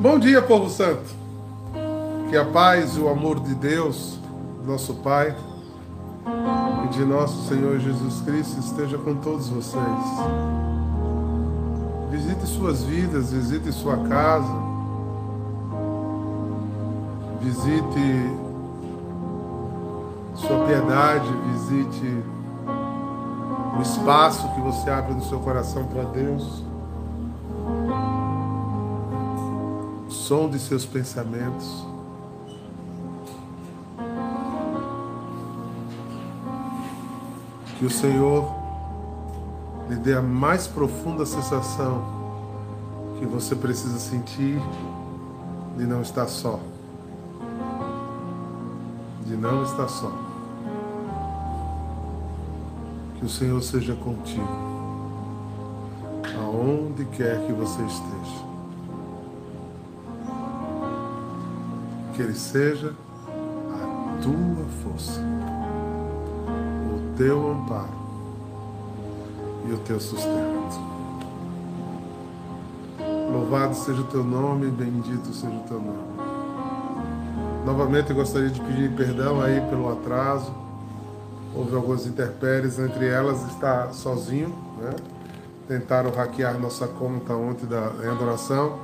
Bom dia, povo santo. Que a paz e o amor de Deus, nosso Pai, e de nosso Senhor Jesus Cristo esteja com todos vocês. Visite suas vidas, visite sua casa, visite sua piedade, visite o espaço que você abre no seu coração para Deus, o som de seus pensamentos. Que o Senhor lhe dê a mais profunda sensação que você precisa sentir de não estar só. De não estar só. Que o Senhor seja contigo, aonde quer que você esteja. Que Ele seja a tua força, o teu amparo e o teu sustento. Louvado seja o teu nome, bendito seja o teu nome. Novamente eu gostaria de pedir perdão aí pelo atraso. Houve algumas intempéries, entre elas estar sozinho, né? Tentaram hackear nossa conta ontem em adoração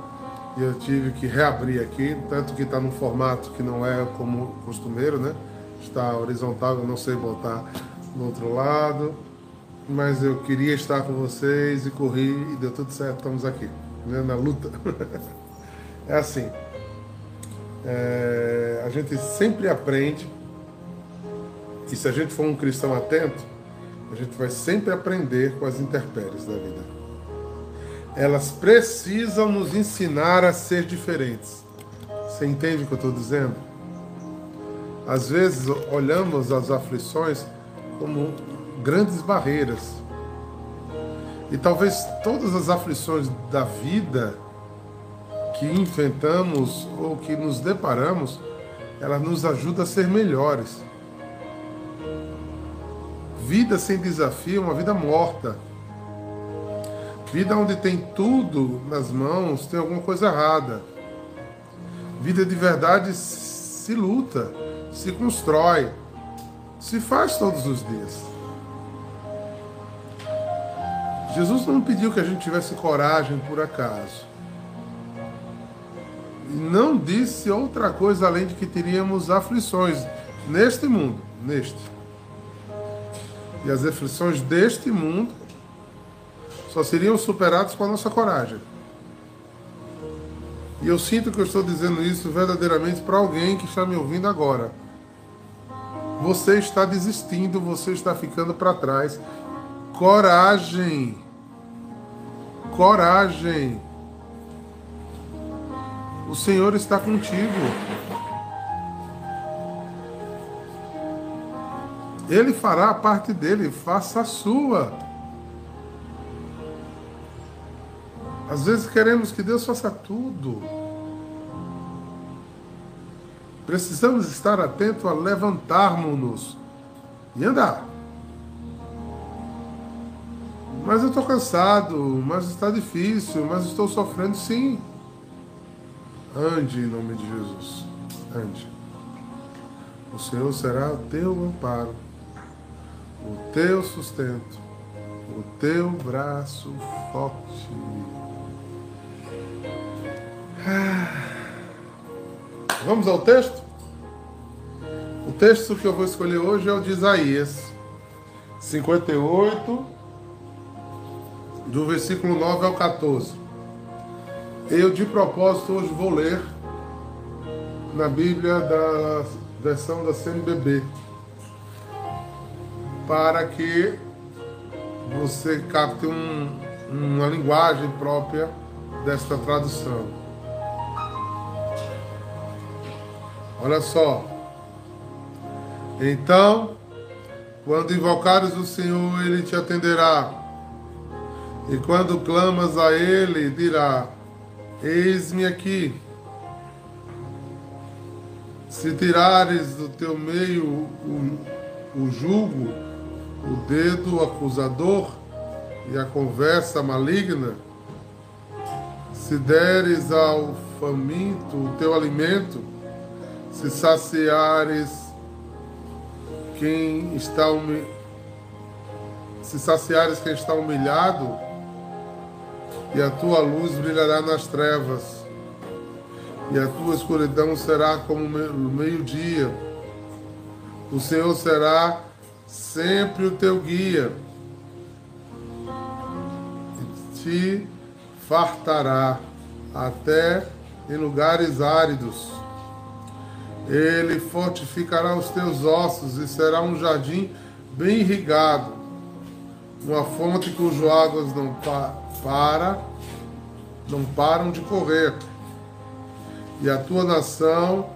e eu tive que reabrir aqui, tanto que está num formato que não é como costumeiro, né? Está horizontal, eu não sei botar do outro lado, mas eu queria estar com vocês e corri e deu tudo certo, estamos aqui, né? Na luta. É assim. A gente sempre aprende, e se a gente for um cristão atento, a gente vai sempre aprender com as intempéries da vida. Elas precisam nos ensinar a ser diferentes. Você entende o que eu estou dizendo? Às vezes olhamos as aflições como grandes barreiras, e talvez todas as aflições da vida que enfrentamos ou que nos deparamos, ela nos ajuda a ser melhores. Vida sem desafio é uma vida morta. Vida onde tem tudo nas mãos, tem alguma coisa errada. Vida de verdade se luta, se constrói, se faz todos os dias. Jesus não pediu que a gente tivesse coragem por acaso. Não disse outra coisa além de que teríamos aflições neste mundo, E as aflições deste mundo só seriam superadas com a nossa coragem. E eu sinto que eu estou dizendo isso verdadeiramente para alguém que está me ouvindo agora. Você está desistindo, você está ficando para trás. Coragem! Coragem! O Senhor está contigo. Ele fará a parte dele, faça a sua. Às vezes queremos que Deus faça tudo. Precisamos estar atentos a levantarmos-nos e andar. Mas eu estou cansado, mas está difícil, mas estou sofrendo, sim. Ande em nome de Jesus, ande. O Senhor será o teu amparo, o teu sustento, o teu braço forte. Vamos ao texto? O texto que eu vou escolher hoje é o de Isaías 58, do versículo 9 ao 14. Eu, de propósito, hoje vou ler na Bíblia da versão da CNBB, para que você capte uma linguagem própria desta tradução. Olha só. Então, quando invocares o Senhor, Ele te atenderá, e quando clamas a Ele, dirá: eis-me aqui. Se tirares do teu meio o jugo, o dedo acusador e a conversa maligna, Se deres ao faminto o teu alimento, se saciares quem está humilhado, e a tua luz brilhará nas trevas, e a tua escuridão será como o meio-dia. O Senhor será sempre o teu guia, e te fartará até em lugares áridos. Ele fortificará os teus ossos e será um jardim bem irrigado, uma fonte cujas águas não param de correr. E a tua nação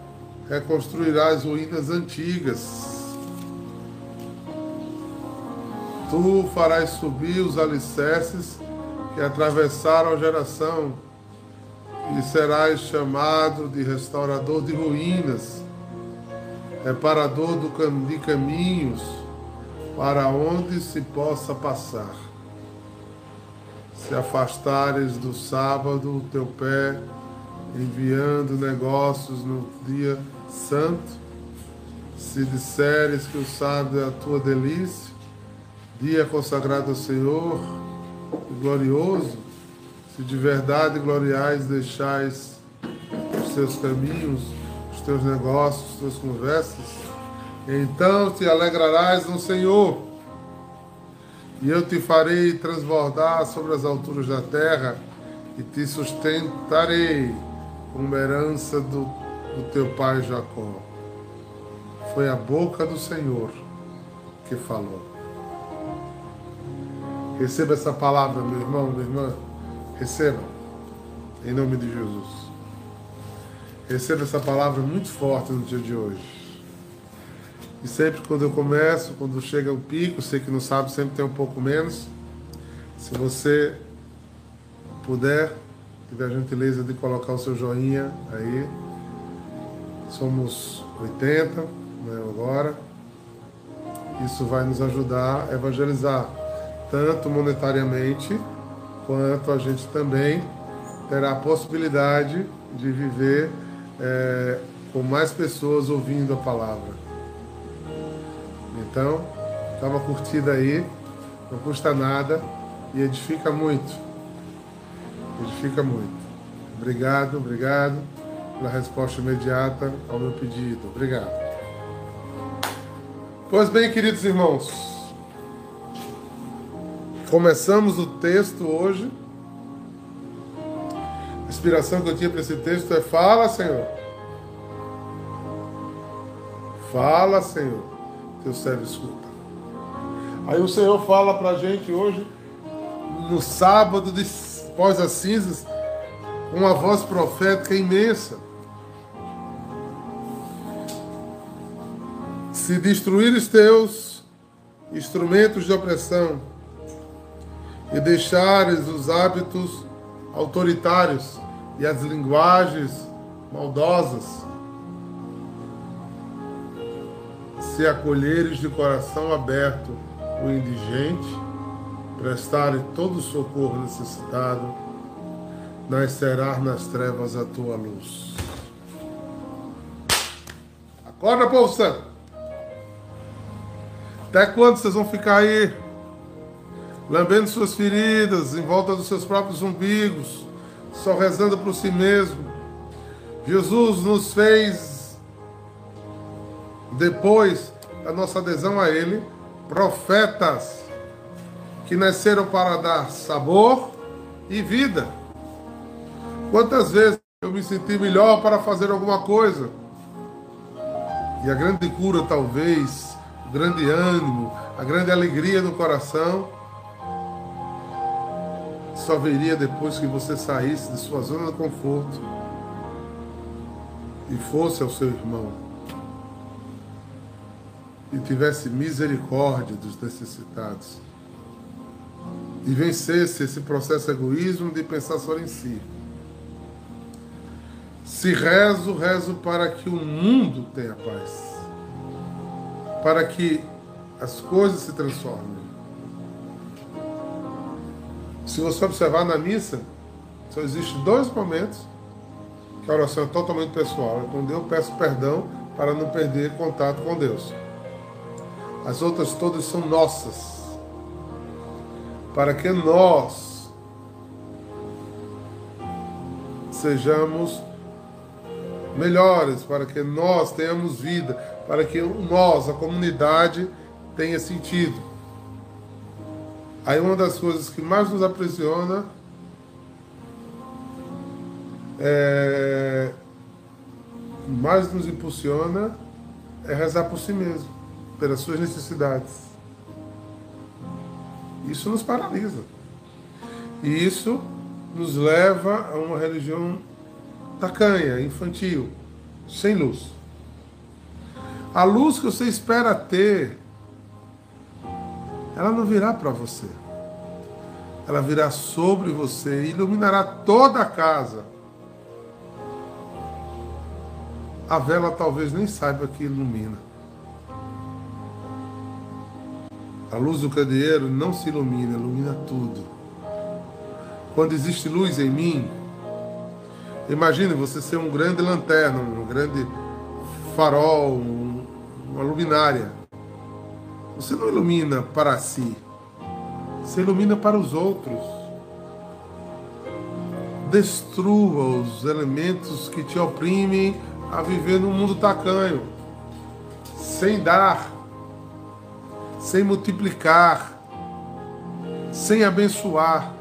reconstruirá as ruínas antigas. Tu farás subir os alicerces que atravessaram a geração, e serás chamado de restaurador de ruínas, reparador de caminhos, para onde se possa passar. Se afastares do sábado o teu pé, enviando negócios no dia santo, se disseres que o sábado é a tua delícia, dia consagrado ao Senhor, glorioso, se de verdade gloriais, deixais os teus caminhos, os teus negócios, as tuas conversas, então te alegrarás no Senhor, e eu te farei transbordar sobre as alturas da terra, e te sustentarei como herança do teu pai Jacó. Foi a boca do Senhor que falou. Receba essa palavra, meu irmão, minha irmã. Receba, em nome de Jesus. Receba essa palavra muito forte no dia de hoje. E sempre quando chega o pico, sei que não sabe, sempre tem um pouco menos. Se você puder, tiver a gentileza de colocar o seu joinha aí. Somos 80, né, agora. Isso vai nos ajudar a evangelizar, tanto monetariamente, quanto a gente também terá a possibilidade de viver com mais pessoas ouvindo a palavra. Então, dá uma curtida aí, não custa nada e edifica muito. Edifica muito. Obrigado, obrigado pela resposta imediata ao meu pedido. Obrigado. Pois bem, queridos irmãos, começamos o texto hoje. A inspiração que eu tinha para esse texto é: fala, Senhor. Fala, Senhor. Teu servo escuta. Aí o Senhor fala para a gente hoje, no sábado pós as cinzas, com uma voz profética imensa. Se destruir os teus instrumentos de opressão e deixares os hábitos autoritários e as linguagens maldosas, se acolheres de coração aberto o indigente, prestares todo o socorro necessitado, nascerá nas trevas a tua luz. Acorda, povo santo! Até quando vocês vão ficar aí lambendo suas feridas, em volta dos seus próprios umbigos, só rezando por si mesmo? Jesus nos fez, depois da nossa adesão a Ele, profetas que nasceram para dar sabor e vida. Quantas vezes eu me senti melhor para fazer alguma coisa? E a grande cura, talvez, o grande ânimo, a grande alegria no coração só viria depois que você saísse de sua zona de conforto e fosse ao seu irmão e tivesse misericórdia dos necessitados e vencesse esse processo egoísmo de pensar só em si. Se rezo para que o mundo tenha paz, para que as coisas se transformem. Se você observar na missa, Só existem dois momentos que a oração é totalmente pessoal. É quando eu peço perdão para não perder contato com Deus. As outras todas são nossas, para que nós sejamos melhores, para que nós tenhamos vida, para que nós, a comunidade, tenha sentido. Aí uma das coisas que mais nos aprisiona mais nos impulsiona é rezar por si mesmo, pelas suas necessidades. Isso nos paralisa. E isso nos leva a uma religião tacanha, infantil, sem luz. A luz que você espera ter, ela não virá para você. Ela virá sobre você e iluminará toda a casa. A vela talvez nem saiba que ilumina. A luz do candeeiro não se ilumina, ilumina tudo. Quando existe luz em mim, imagine você ser um grande lanterna, um grande farol, uma luminária. Você não ilumina para si, você ilumina para os outros. Destrua os elementos que te oprimem a viver num mundo tacanho, sem dar, sem multiplicar, sem abençoar.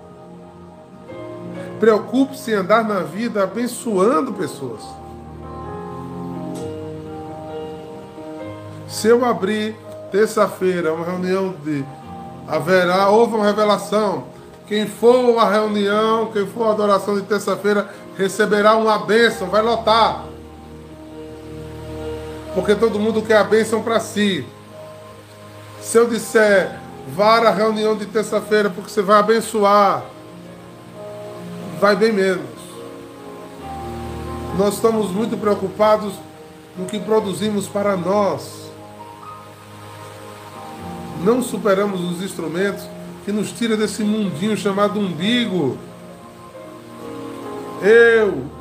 Preocupe-se em andar na vida abençoando pessoas. Se eu abrir terça-feira uma reunião de houve uma revelação, quem for à reunião, quem for à adoração de terça-feira receberá uma bênção, vai lotar. Porque todo mundo quer a bênção para si. Se eu disser, vá à reunião de terça-feira porque você vai abençoar, vai bem menos. Nós estamos muito preocupados no que produzimos para nós. Não superamos os instrumentos que nos tiram desse mundinho chamado umbigo. Eu.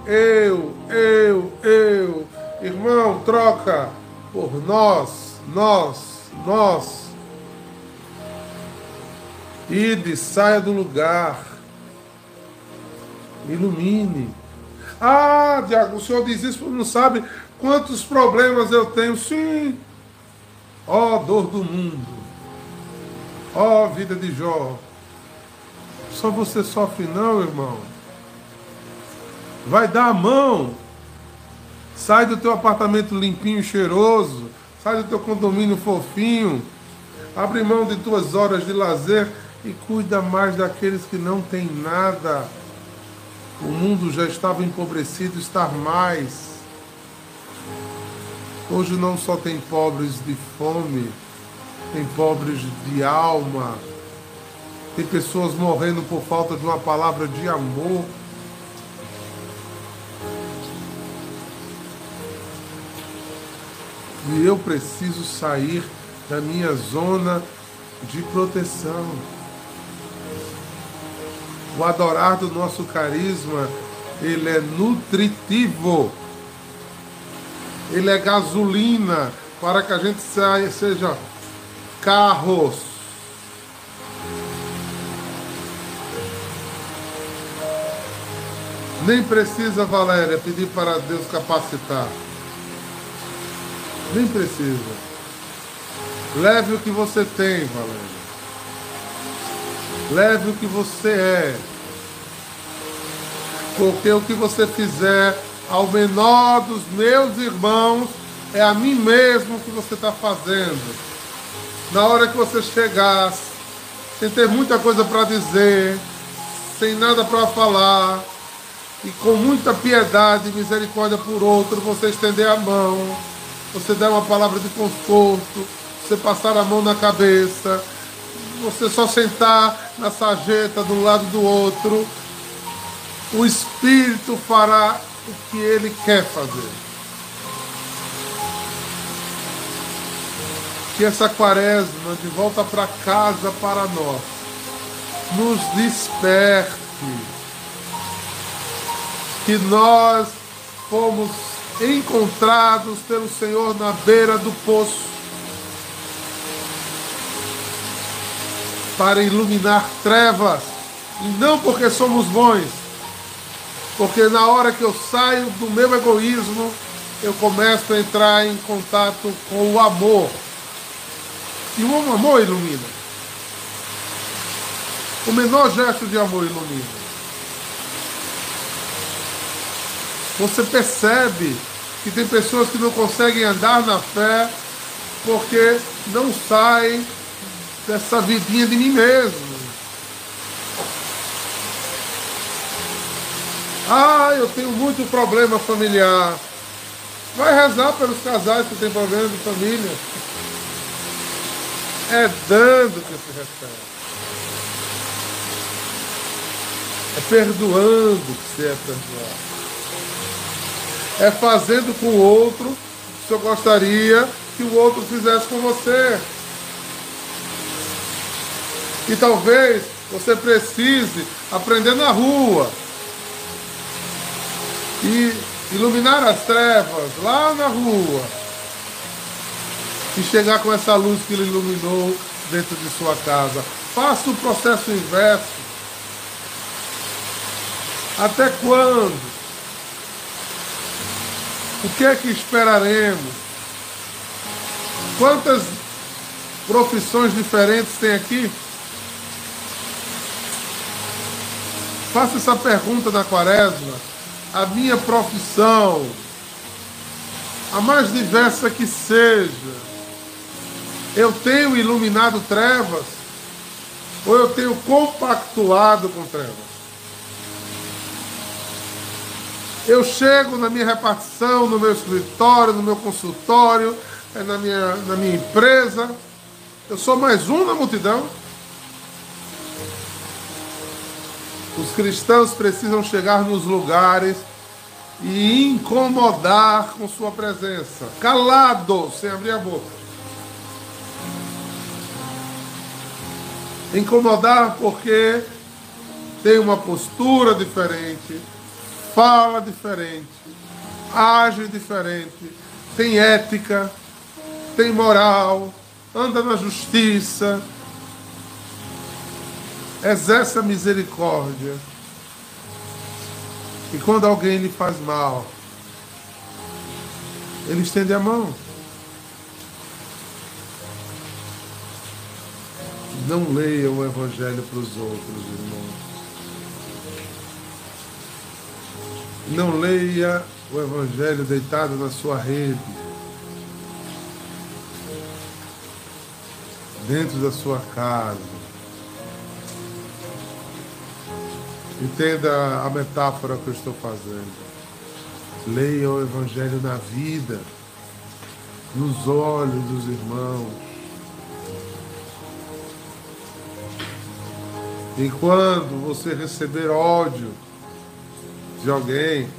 Irmão, troca por nós. Ide, saia do lugar. Ilumine. Ah, Diago, o senhor diz isso, não sabe quantos problemas eu tenho. Sim. Ó, dor do mundo. Ó, vida de Jó. Só você sofre não, irmão. Vai dar a mão. Sai do teu apartamento limpinho e cheiroso. Sai do teu condomínio fofinho. Abre mão de tuas horas de lazer e cuida mais daqueles que não têm nada. O mundo já estava empobrecido, está mais. Hoje não só tem pobres de fome, tem pobres de alma. Tem pessoas morrendo por falta de uma palavra de amor. E eu preciso sair da minha zona de proteção. O adorar do nosso carisma, ele é nutritivo. Ele é gasolina para que a gente seja carros. Nem precisa, Valéria, pedir para Deus capacitar. Nem precisa. Leve o que você tem, Valéria. Leve o que você é. Porque o que você fizer ao menor dos meus irmãos é a mim mesmo que você está fazendo. Na hora que você chegar, sem ter muita coisa para dizer, sem nada para falar, e com muita piedade e misericórdia por outro, você estender a mão, você dá uma palavra de conforto, você passar a mão na cabeça, você só sentar na sarjeta de um lado do outro, o Espírito fará o que Ele quer fazer. Que essa quaresma, de volta para casa para nós, nos desperte que nós fomos encontrados pelo Senhor na beira do poço para iluminar trevas, e não porque somos bons, porque na hora que eu saio do meu egoísmo, eu começo a entrar em contato com o amor. E o amor ilumina. O menor gesto de amor ilumina. Você percebe que tem pessoas que não conseguem andar na fé porque não saem dessa vidinha de mim mesmo. Ah, eu tenho muito problema familiar. Vai rezar pelos casais que têm problemas de família. É dando que se recebe. É perdoando que se é perdoado. É fazendo com o outro o que você gostaria que o outro fizesse com você. E talvez você precise aprender na rua e iluminar as trevas lá na rua e chegar com essa luz que ele iluminou dentro de sua casa. Faça o processo inverso. Até quando? O que é que esperaremos? Quantas profissões diferentes tem aqui? Faça essa pergunta na quaresma. A minha profissão, a mais diversa que seja, eu tenho iluminado trevas ou eu tenho compactuado com trevas? Eu chego na minha repartição, no meu escritório, no meu consultório, na minha empresa, eu sou mais um na multidão? Os cristãos precisam chegar nos lugares e incomodar com sua presença. Calados, sem abrir a boca. Incomodar porque tem uma postura diferente, fala diferente, age diferente, tem ética, tem moral, anda na justiça, exerce a misericórdia. E quando alguém lhe faz mal, ele estende a mão. Não leia o evangelho para os outros, irmãos. Não leia o evangelho deitado na sua rede, dentro da sua casa. Entenda a metáfora que eu estou fazendo. Leia o evangelho na vida, nos olhos dos irmãos. E quando você receber ódio de alguém,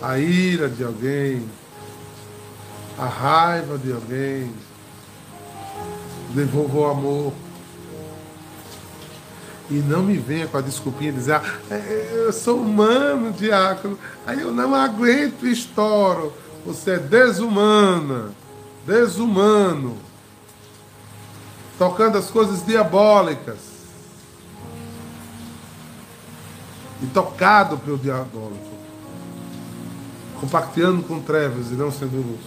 a ira de alguém, a raiva de alguém, devolva o amor. E não me venha com a desculpinha de dizer, eu sou humano, diácono, aí eu não aguento e estouro. Você é desumana, desumano, tocando as coisas diabólicas. E tocado pelo diabólico. Compacteando com trevas e não sendo luz.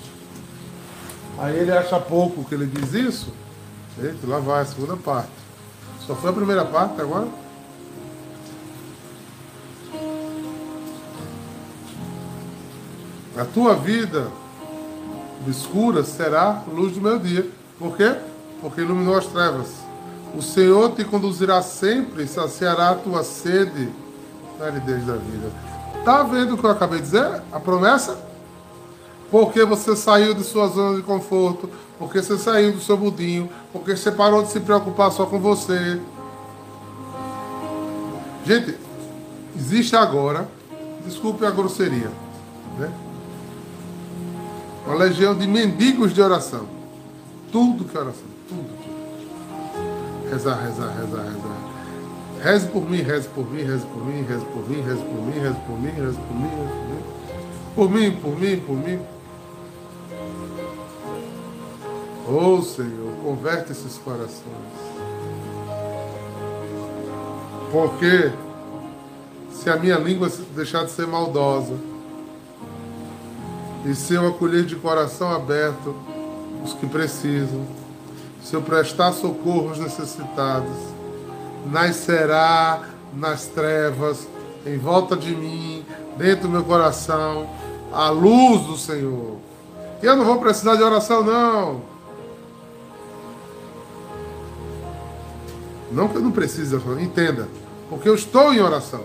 Aí ele acha pouco que ele diz isso. Eita, lá vai a segunda parte. Só foi a primeira parte agora? A tua vida obscura será luz do meu dia. Por quê? Porque iluminou as trevas. O Senhor te conduzirá sempre e saciará a tua sede na aridez da vida. Tá vendo o que eu acabei de dizer? A promessa? Porque você saiu de sua zona de conforto, porque você saiu do seu budinho, porque você parou de se preocupar só com você. Gente, existe agora, desculpe a grosseria, né? Uma legião de mendigos de oração. Tudo que é oração, tudo. Rezar, rezar, rezar, rezar. Reze por mim, reze por mim, reze por mim, reze por mim, reze por mim, reze por mim, reze por mim, reze por mim, por mim, por mim. Oh Senhor, converte esses corações. Porque se a minha língua deixar de ser maldosa e se eu acolher de coração aberto os que precisam, se eu prestar socorro aos necessitados, nascerá nas trevas, em volta de mim, dentro do meu coração, a luz do Senhor. E eu não vou precisar de oração, não. Não que eu não precise, entenda, porque eu estou em oração.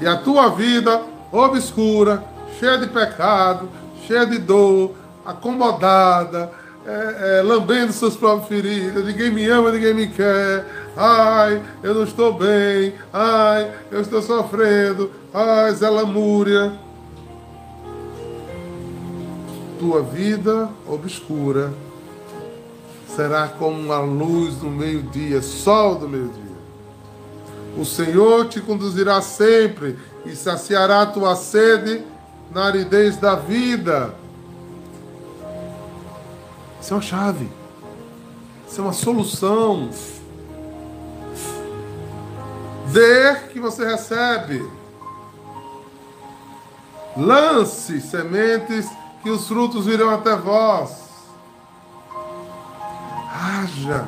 E a tua vida obscura, cheia de pecado, cheia de dor, acomodada, lambendo seus próprios feridos, ninguém me ama, ninguém me quer, ai, eu não estou bem, ai, eu estou sofrendo, ai, Zé Lamúria. Tua vida obscura será como uma luz do meio-dia, sol do meio-dia. O Senhor te conduzirá sempre e saciará a tua sede na aridez da vida. Isso é uma chave. Isso é uma solução. Dê que você recebe. Lance sementes que os frutos virão até vós. Haja,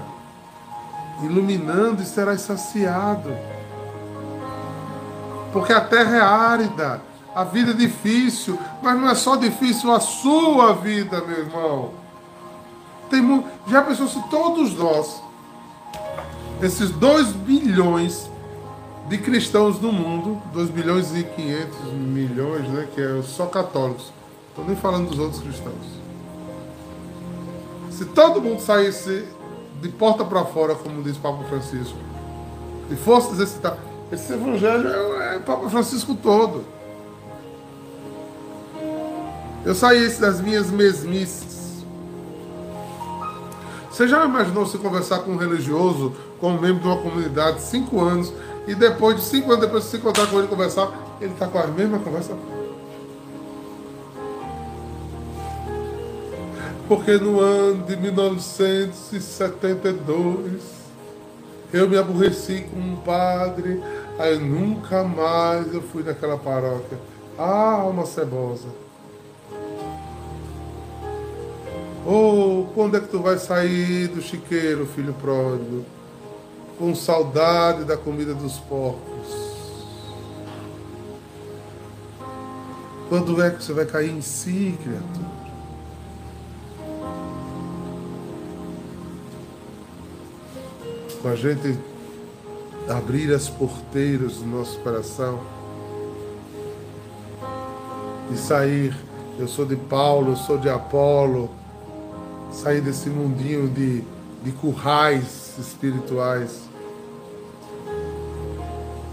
iluminando e serás saciado. Porque a terra é árida, a vida é difícil, mas não é só difícil a sua vida, meu irmão. Já pensou se todos nós, esses 2 bilhões de cristãos no mundo, 2 bilhões e 500 milhões, né, que é só católicos, estou nem falando dos outros cristãos. Se todo mundo saísse de porta para fora, como diz Papa Francisco, e fosse exercitar, esse evangelho é Papa Francisco todo. Eu saísse das minhas mesmices. Você já imaginou se conversar com um religioso, com um membro de uma comunidade, 5 anos, e depois de 5 anos, depois de se encontrar com ele e conversar, ele está com a mesma conversa? Porque no ano de 1972, eu me aborreci com um padre, aí nunca mais eu fui naquela paróquia. Ah, alma cebosa! Oh, quando é que tu vai sair do chiqueiro, filho pródigo? Com saudade da comida dos porcos. Quando é que você vai cair em si, criatura? Com a gente abrir as porteiras do nosso coração e sair. Eu sou de Paulo, eu sou de Apolo. Sair desse mundinho de currais espirituais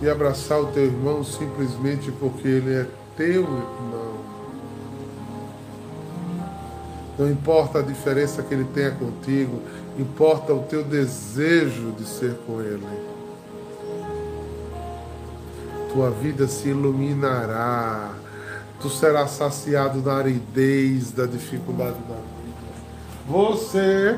e abraçar o teu irmão simplesmente porque ele é teu irmão. Não importa a diferença que ele tenha contigo, importa o teu desejo de ser com ele. Tua vida se iluminará, tu serás saciado da aridez, da dificuldade da vida. Você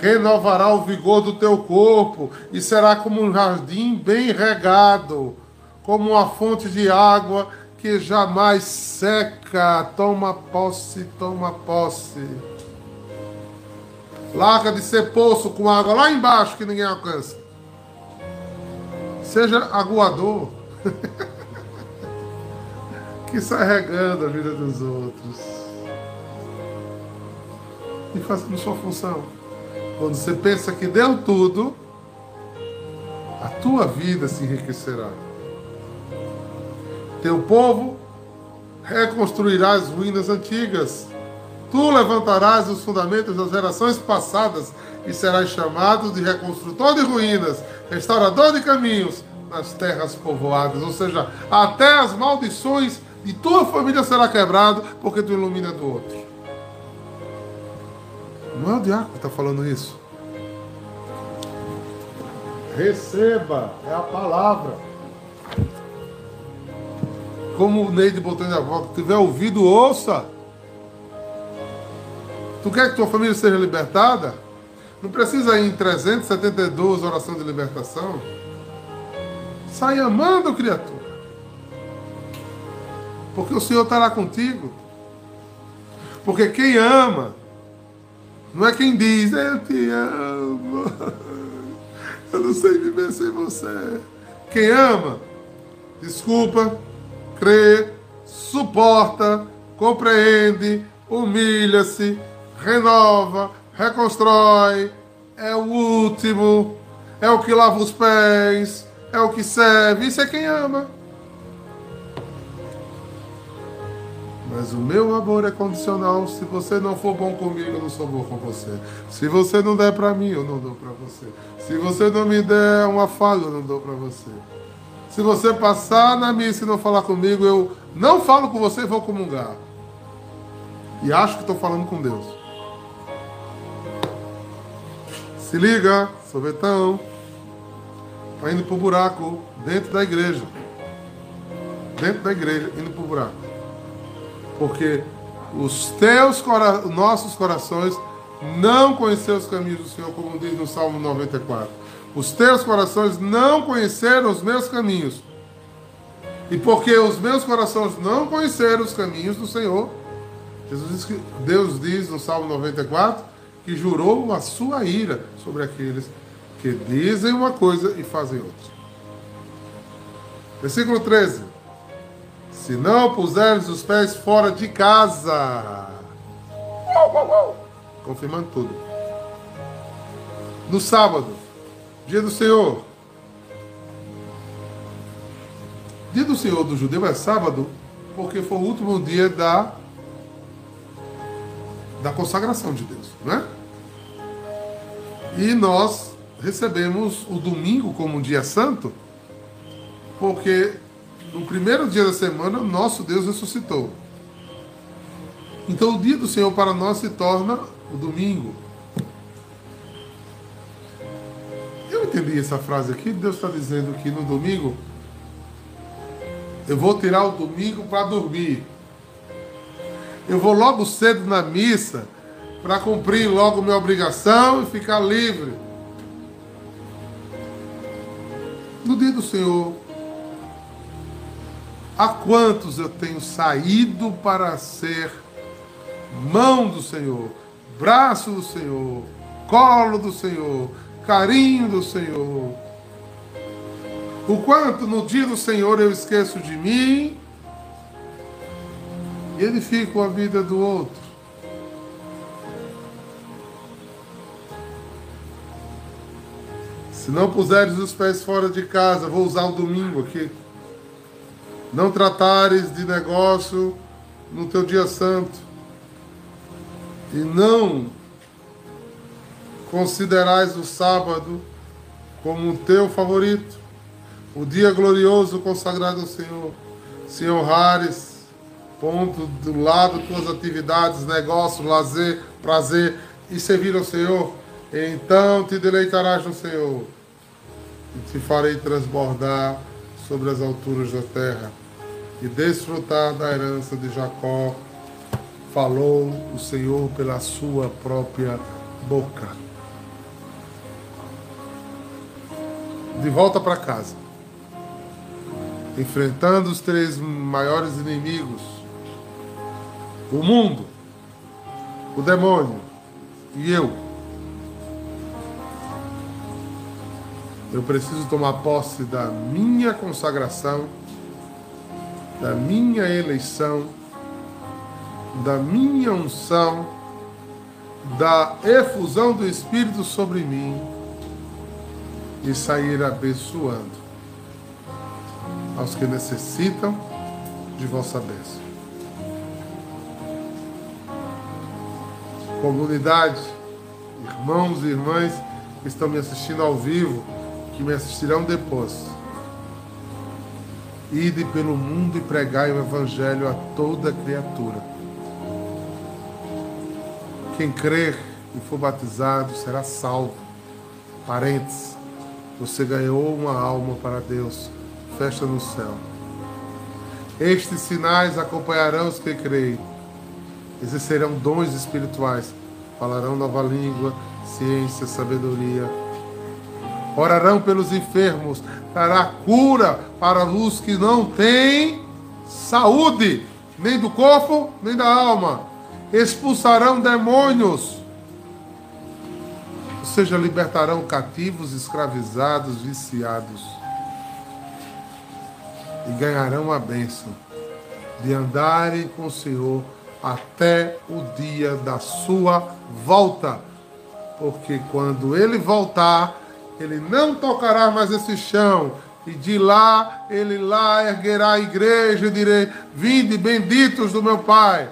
renovará o vigor do teu corpo e será como um jardim bem regado, como uma fonte de água que jamais seca. Toma posse, toma posse. Larga de ser poço com água lá embaixo que ninguém alcança. Seja aguador. Que sai regando a vida dos outros. E fazendo sua função. Quando você pensa que deu tudo, a tua vida se enriquecerá. Teu povo reconstruirá as ruínas antigas. Tu levantarás os fundamentos das gerações passadas e serás chamado de reconstrutor de ruínas, restaurador de caminhos nas terras povoadas. Ou seja, até as maldições de tua família será quebrado, porque tu ilumina do outro. Não é o diácono que está falando isso. Receba, é a palavra. Como o Neide botou na volta, tiver ouvido, ouça. Tu quer que tua família seja libertada? Não precisa ir em 372 orações de libertação. Sai amando, criatura. Porque o Senhor estará contigo. Porque quem ama, não é quem diz, eu te amo, eu não sei viver sem você. Quem ama, desculpa, crê, suporta, compreende, humilha-se, renova, reconstrói, é o último, é o que lava os pés, é o que serve, isso é quem ama. Mas o meu amor é condicional. Se você não for bom comigo, eu não sou bom com você. Se você não der para mim, eu não dou para você. Se você não me der uma falha, eu não dou para você. Se você passar na missa e não falar comigo, eu não falo com você e vou comungar. E acho que estou falando com Deus. Se liga, sorvetão. Está indo para o buraco, dentro da igreja. Dentro da igreja, indo para o buraco. Porque os nossos corações não conheceram os caminhos do Senhor, como diz no Salmo 94. Os teus corações não conheceram os meus caminhos. E porque os meus corações não conheceram os caminhos do Senhor, Deus diz no Salmo 94 que jurou a sua ira sobre aqueles que dizem uma coisa e fazem outra. Versículo 13. Se não pusermos os pés fora de casa. Confirmando tudo. No sábado, dia do Senhor. Dia do Senhor do judeu é sábado, porque foi o último dia da consagração de Deus, né? E nós recebemos o domingo como um dia santo, porque no primeiro dia da semana, nosso Deus ressuscitou. Então o dia do Senhor para nós se torna o domingo. Eu entendi essa frase aqui. Deus está dizendo que no domingo, eu vou tirar o domingo para dormir. Eu vou logo cedo na missa para cumprir logo minha obrigação e ficar livre. No dia do Senhor, há quantos eu tenho saído para ser mão do Senhor, braço do Senhor, colo do Senhor, carinho do Senhor. O quanto no dia do Senhor eu esqueço de mim e edifico a vida do outro. Se não puseres os pés fora de casa, vou usar o domingo aqui. Não tratares de negócio no teu dia santo. E não considerais o sábado como o teu favorito. O dia glorioso consagrado ao Senhor. Se honrares, ponto do lado tuas atividades, negócio, lazer, prazer e servir ao Senhor. Então te deleitarás no Senhor. E te farei transbordar sobre as alturas da terra. E desfrutar da herança de Jacó, falou o Senhor pela sua própria boca. De volta para casa, enfrentando os três maiores inimigos: o mundo, o demônio e eu. Eu preciso tomar posse da minha consagração, da minha eleição, da minha unção, da efusão do Espírito sobre mim e sair abençoando aos que necessitam de vossa bênção. Comunidade, irmãos e irmãs que estão me assistindo ao vivo, que me assistirão depois. Ide pelo mundo e pregai o Evangelho a toda criatura. Quem crer e for batizado será salvo. Parênteses. Você ganhou uma alma para Deus. Festa no céu. Estes sinais acompanharão os que creem. Exercerão dons espirituais. Falarão nova língua, ciência, sabedoria. Orarão pelos enfermos. Dará cura para os que não têm saúde, nem do corpo, nem da alma. Expulsarão demônios. Ou seja, libertarão cativos, escravizados, viciados. E ganharão a bênção de andarem com o Senhor até o dia da sua volta. Porque quando ele voltar, ele não tocará mais esse chão. E de lá, ele lá erguerá a igreja e direi: vinde, benditos do meu Pai.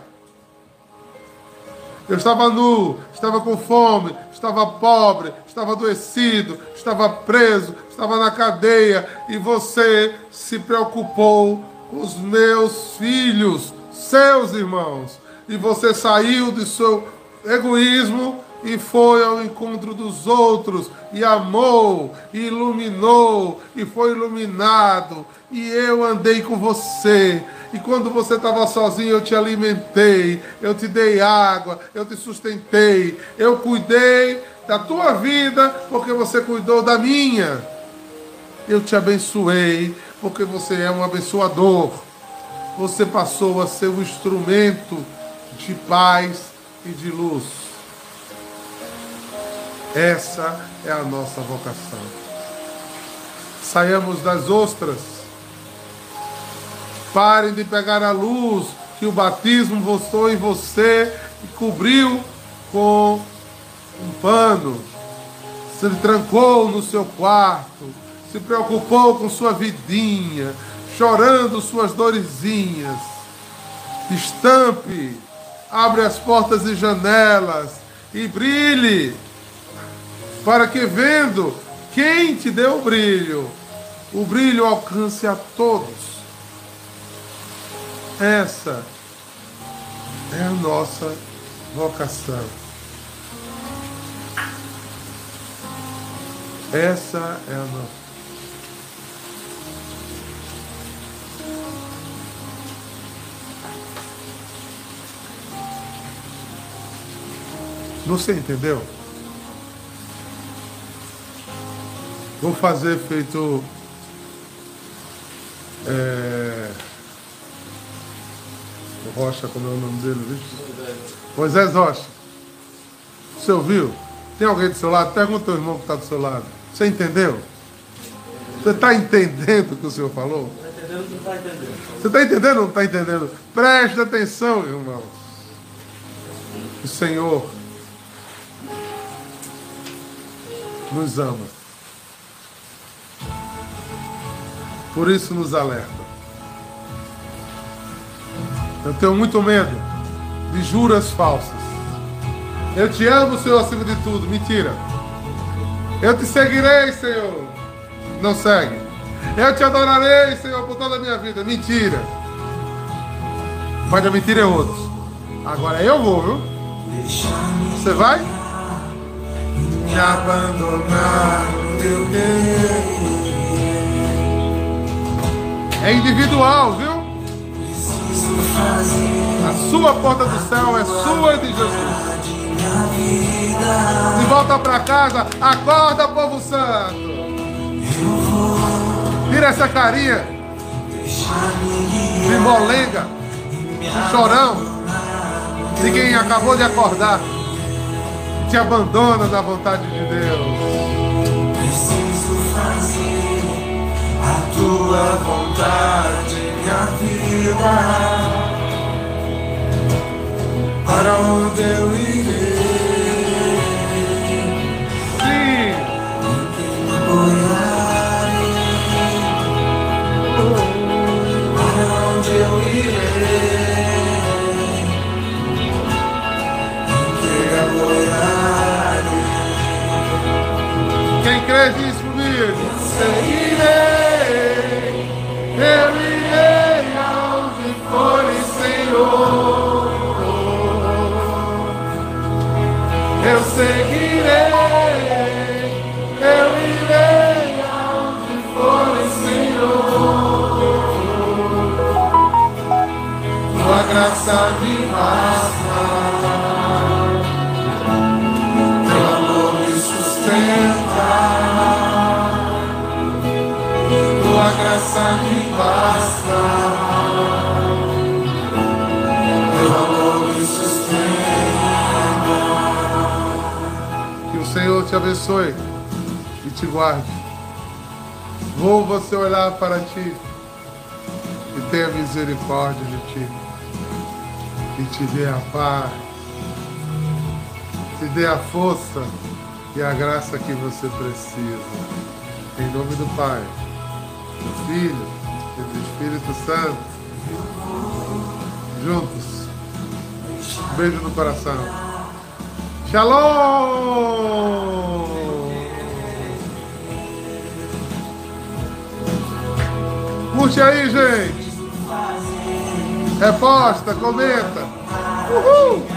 Eu estava nu, estava com fome, estava pobre, estava adoecido, estava preso, estava na cadeia. E você se preocupou com os meus filhos, seus irmãos. E você saiu do seu egoísmo e foi ao encontro dos outros, e amou, e iluminou, e foi iluminado, e eu andei com você, e quando você estava sozinho eu te alimentei, eu te dei água, eu te sustentei, eu cuidei da tua vida, porque você cuidou da minha, eu te abençoei, porque você é um abençoador, você passou a ser um instrumento de paz e de luz. Essa é a nossa vocação. Saiamos das ostras. Parem de pegar a luz que o batismo voltou em você e cobriu com um pano. Se trancou no seu quarto, se preocupou com sua vidinha, chorando suas dorezinhas. Estampe, abre as portas e janelas e brilhe, para que vendo quem te deu o brilho alcance a todos. Essa é a nossa vocação. Essa é a nossa. Você entendeu? Vou fazer feito Rocha, como é o nome dele, viu? Moisés Rocha. Você ouviu? Tem alguém do seu lado? Pergunta ao irmão que está do seu lado. Você entendeu? Você está entendendo o que o senhor falou? Você está entendendo ou não está entendendo? Preste atenção, irmão. O Senhor nos ama. Por isso nos alerta. Eu tenho muito medo de juras falsas. Eu te amo, Senhor, acima de tudo. Mentira. Eu te seguirei, Senhor. Não segue. Eu te adorarei, Senhor, por toda a minha vida. Mentira. Mas a mentira é outra. Agora eu vou, viu? Você vai? Me abandonar no teu Deus. É individual, viu? A sua porta do céu é sua e de Jesus. De volta para casa, acorda, povo santo. Tira essa carinha de molenga, de chorão, de quem acabou de acordar. Te abandona da vontade de Deus. Preciso fazer a tua vontade, minha vida, para onde eu irei. Sim. Para onde eu irei. Quem crê diz comigo: eu irei. Eu irei aonde for, Senhor. Eu seguirei. Eu irei graça me basta, teu amor me sustenta, tua graça me basta, teu amor me sustenta. Que o Senhor te abençoe e te guarde. Vou você olhar para ti e tenha misericórdia de ti, e te dê a paz, te dê a força e a graça que você precisa. Em nome do Pai, do Filho e do Espírito Santo, juntos, um beijo no coração. Shalom! Curte aí, gente! Reposta, comenta! Uhul!